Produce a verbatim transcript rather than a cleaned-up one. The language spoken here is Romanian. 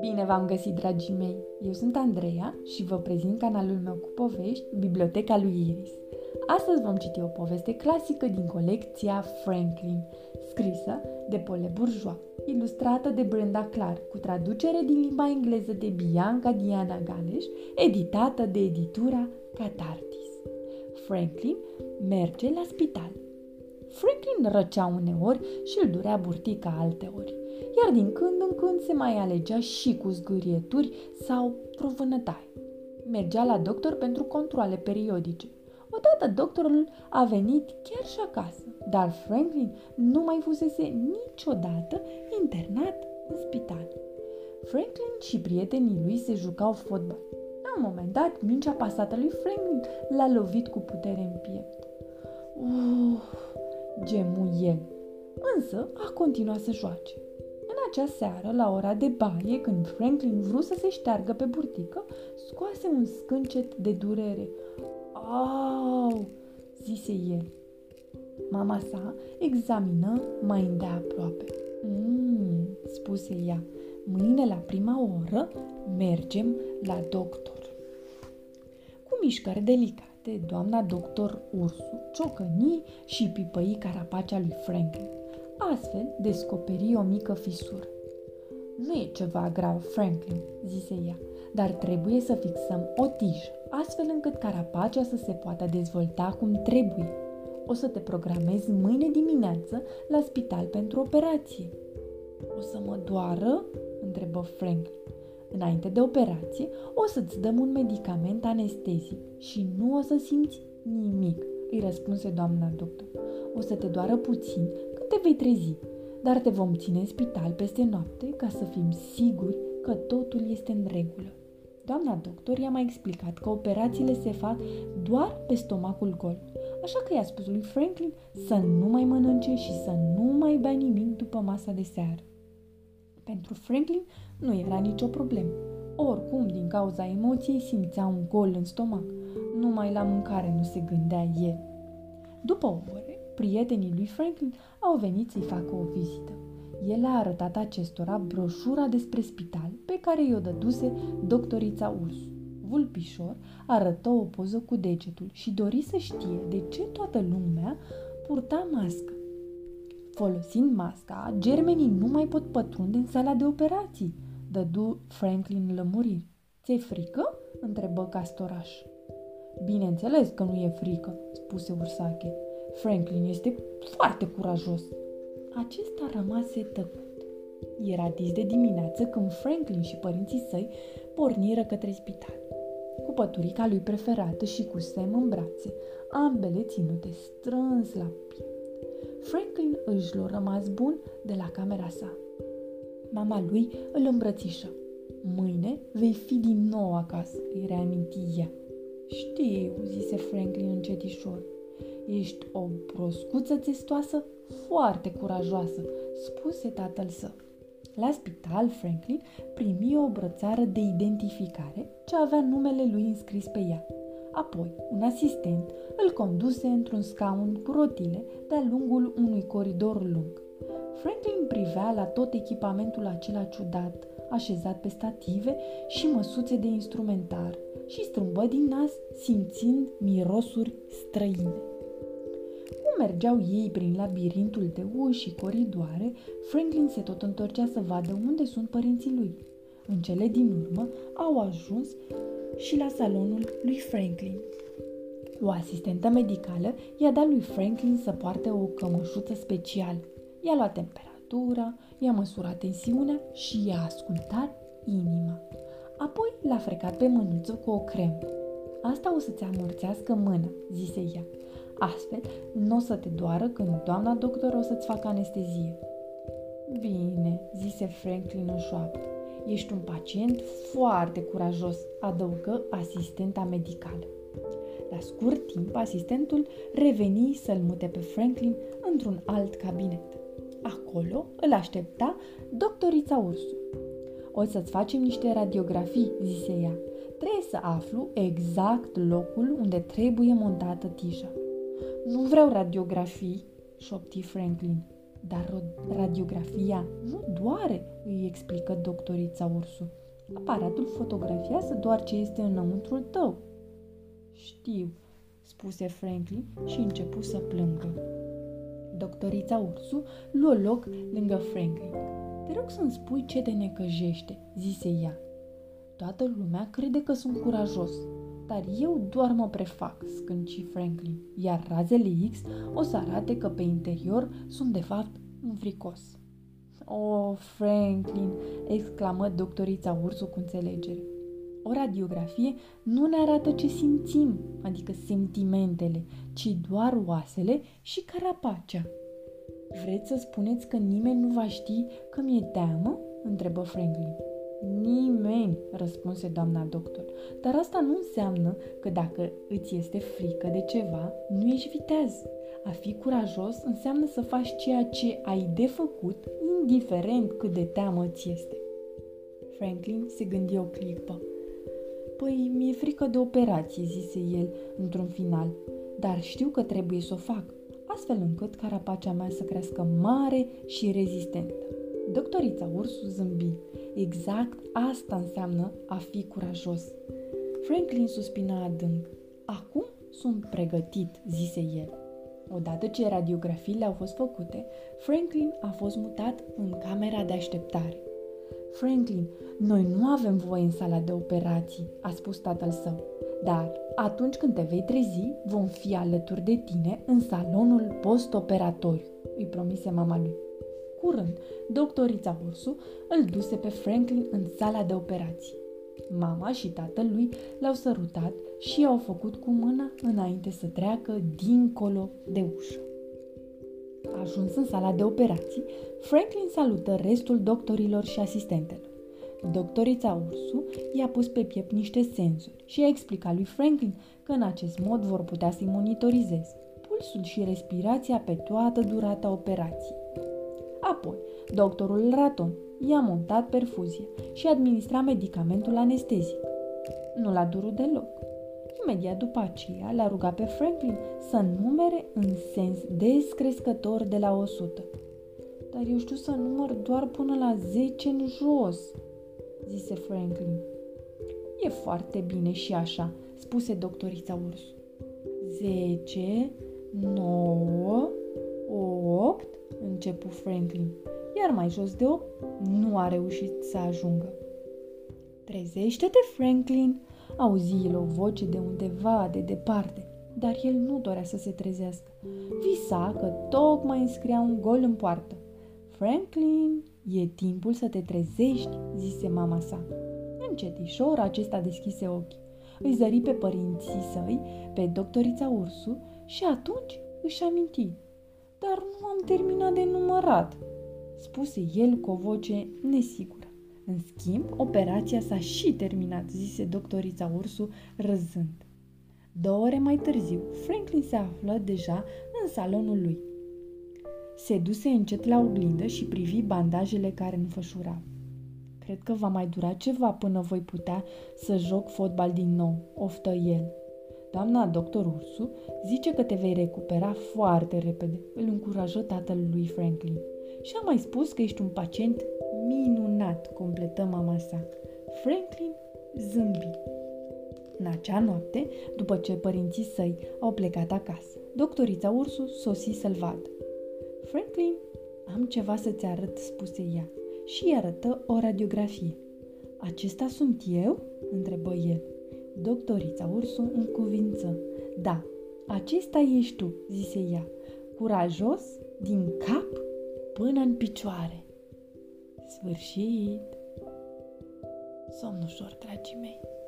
Bine v-am găsit, dragii mei! Eu sunt Andreea și vă prezint canalul meu cu povești, Biblioteca lui Iris. Astăzi vom citi o poveste clasică din colecția Franklin, scrisă de Paul Le Bourgeois, ilustrată de Brenda Clark, cu traducere din limba engleză de Bianca Diana Ganesh, editată de editura Catartis. Franklin merge la spital. Franklin răcea uneori și îl durea burtica alteori, iar din când în când se mai alegea și cu zgârieturi sau vreo vânătaie. Mergea la doctor pentru controale periodice. Odată doctorul a venit chiar și acasă, dar Franklin nu mai fusese niciodată internat în spital. Franklin și prietenii lui se jucau fotbal. La un moment dat, mingea pasată lui Franklin l-a lovit cu putere în piept. Uff! Gemu el, însă a continuat să joace. În acea seară, la ora de baie, când Franklin vrut să se șteargă pe burtică, scoase un scâncet de durere. Au, zise el. Mama sa examină mai îndeaproape. Mmm, spuse ea, mâine la prima oră mergem la doctor. Cu mișcări delicate, doamna doctor Ursu ciocăni și pipăi carapacea lui Franklin. Astfel descoperi o mică fisură. Nu e ceva grav, Franklin, zise ea, dar trebuie să fixăm o tijă, astfel încât carapacea să se poată dezvolta cum trebuie. O să te programez mâine dimineață la spital pentru operație. O să mă doară? Întrebă Franklin. Înainte de operație, o să-ți dăm un medicament anestezic și nu o să simți nimic, îi răspunse doamna doctor. O să te doară puțin când te vei trezi, dar te vom ține în spital peste noapte ca să fim siguri că totul este în regulă. Doamna doctor i-a mai explicat că operațiile se fac doar pe stomacul gol, așa că i-a spus lui Franklin să nu mai mănânce și să nu mai bea nimic după masa de seară. Pentru Franklin nu era nicio problemă. Oricum, din cauza emoției, simțea un gol în stomac. Numai la mâncare nu se gândea el. După o oră, prietenii lui Franklin au venit să-i facă o vizită. El a arătat acestora broșura despre spital pe care i-o dăduse doctorița Ursu. Vulpișor arătă o poză cu degetul și dori să știe de ce toată lumea purta mască. Folosind masca, germenii nu mai pot pătrunde în sala de operații, dădu Franklin lămuriri. Ți-e frică? Întrebă castoraș. Bineînțeles că nu e frică, spuse ursache. Franklin este foarte curajos. Acesta rămase tăcut. Era dis de dimineață când Franklin și părinții săi porniră către spital, cu păturica lui preferată și cu Sam în brațe, ambele ținute strâns la piept. Franklin își l-a rămas bun de la camera sa. Mama lui îl îmbrățișă. Mâine vei fi din nou acasă, îi reaminti ea. Știu, zise Franklin încetișor. Ești o broscuță țestoasă foarte curajoasă, spuse tatăl său. La spital, Franklin primi o brățară de identificare ce avea numele lui înscris pe ea. Apoi, un asistent îl conduse într-un scaun cu rotile de-a lungul unui coridor lung. Franklin privea la tot echipamentul acela ciudat, așezat pe stative și măsuțe de instrumentar și strâmbă din nas, simțind mirosuri străine. Cum mergeau ei prin labirintul de uși și coridoare, Franklin se tot întorcea să vadă unde sunt părinții lui. În cele din urmă au ajuns și la salonul lui Franklin. O asistentă medicală i-a dat lui Franklin să poarte o cămășuță specială. I-a luat temperatura, i-a măsurat tensiunea și i-a ascultat inima. Apoi l-a frecat pe mânuță cu o cremă. Asta o să-ți amorțească mâna, zise ea. Astfel, nu o să te doară când doamna doctor o să-ți facă anestezie. Bine, zise Franklin în șoaptă. Ești un pacient foarte curajos, adăugă asistenta medicală. La scurt timp, asistentul reveni să-l mute pe Franklin într-un alt cabinet. Acolo îl aștepta doctorița Ursu. O să-ți facem niște radiografii, zise ea. Trebuie să aflu exact locul unde trebuie montată tija. Nu vreau radiografii, șopti Franklin. Dar radiografia nu doare, îi explică doctorița Ursu. Aparatul fotografiază doar ce este înăuntrul tău. Știu, spuse Franklin și începu să plângă. Doctorița Ursu luă loc lângă Franklin. Te rog să-mi spui ce te necăjește, zise ea. Toată lumea crede că sunt curajos, dar eu doar mă prefac, scânci Franklin, iar razele X o să arate că pe interior sunt de fapt un fricos. Oh, Franklin, exclamă doctorița Ursu cu înțelegere. O radiografie nu ne arată ce simțim, adică sentimentele, ci doar oasele și carapacea. Vreți să spuneți că nimeni nu va ști că mi-e teamă? Întrebă Franklin. Nimeni, răspunse doamna doctor, dar asta nu înseamnă că dacă îți este frică de ceva, nu ești viteaz. A fi curajos înseamnă să faci ceea ce ai de făcut, indiferent cât de teamă ți este. Franklin se gândi o clipă. Păi, mi-e frică de operație, zise el într-un final, dar știu că trebuie să o fac, astfel încât carapacea mea să crească mare și rezistentă. Doctorița Ursu zâmbi. Exact asta înseamnă a fi curajos. Franklin suspina adânc. Acum sunt pregătit, zise el. Odată ce radiografiile au fost făcute, Franklin a fost mutat în camera de așteptare. Franklin, noi nu avem voie în sala de operații, a spus tatăl său, dar atunci când te vei trezi, vom fi alături de tine în salonul post-operatoriu, îi promise mama lui. Curând, doctorița Ursu îl duse pe Franklin în sala de operații. Mama și tatăl lui l-au sărutat și i-au făcut cu mâna înainte să treacă dincolo de ușă. Ajuns în sala de operații, Franklin salută restul doctorilor și asistentelor. Doctorița Ursu i-a pus pe piept niște senzori și a explicat lui Franklin că în acest mod vor putea să-i monitorizeze pulsul și respirația pe toată durata operației. Apoi, doctorul Raton i-a montat perfuzie și administra medicamentul anestezic. Nu l-a durut deloc. Imediat după aceea l-a rugat pe Franklin să numere în sens descrescător de la o sută. Dar eu știu să număr doar până la zece în jos, zise Franklin. E foarte bine și așa, spuse doctorița Ursu. zece, nouă, opt, începu Franklin, iar mai jos de opt nu a reușit să ajungă. Trezește-te, Franklin, auzi el o voce de undeva, de departe, dar el nu dorea să se trezească. Visa că tocmai înscria un gol în poartă. Franklin, e timpul să te trezești, zise mama sa. Încetișor, acesta deschise ochii. Îi zări pe părinții săi, pe doctorița Ursu și atunci își aminti. Dar nu am terminat de numărat, spuse el cu o voce nesigură. În schimb, operația s-a și terminat, zise doctorița Ursu râzând. Două ore mai târziu, Franklin se află deja în salonul lui. Se duse încet la oglindă și privi bandajele care înfășurau. Cred că va mai dura ceva până voi putea să joc fotbal din nou, oftă el. Doamna doctor Ursu zice că te vei recupera foarte repede, îl încurajă tatăl lui Franklin. Și a mai spus că ești un pacient minunat, completă mama sa. Franklin zâmbi. În acea noapte, după ce părinții săi au plecat acasă, doctorița Ursu sosi să-l vadă. Franklin, am ceva să-ți arăt, spuse ea, și îi arătă o radiografie. Acesta sunt eu? Întrebă el. Doctorița Ursu în cuvință. Da, acesta ești tu, zise ea, curajos din cap până în picioare. Sfârșit! Somn ușor, dragii mei!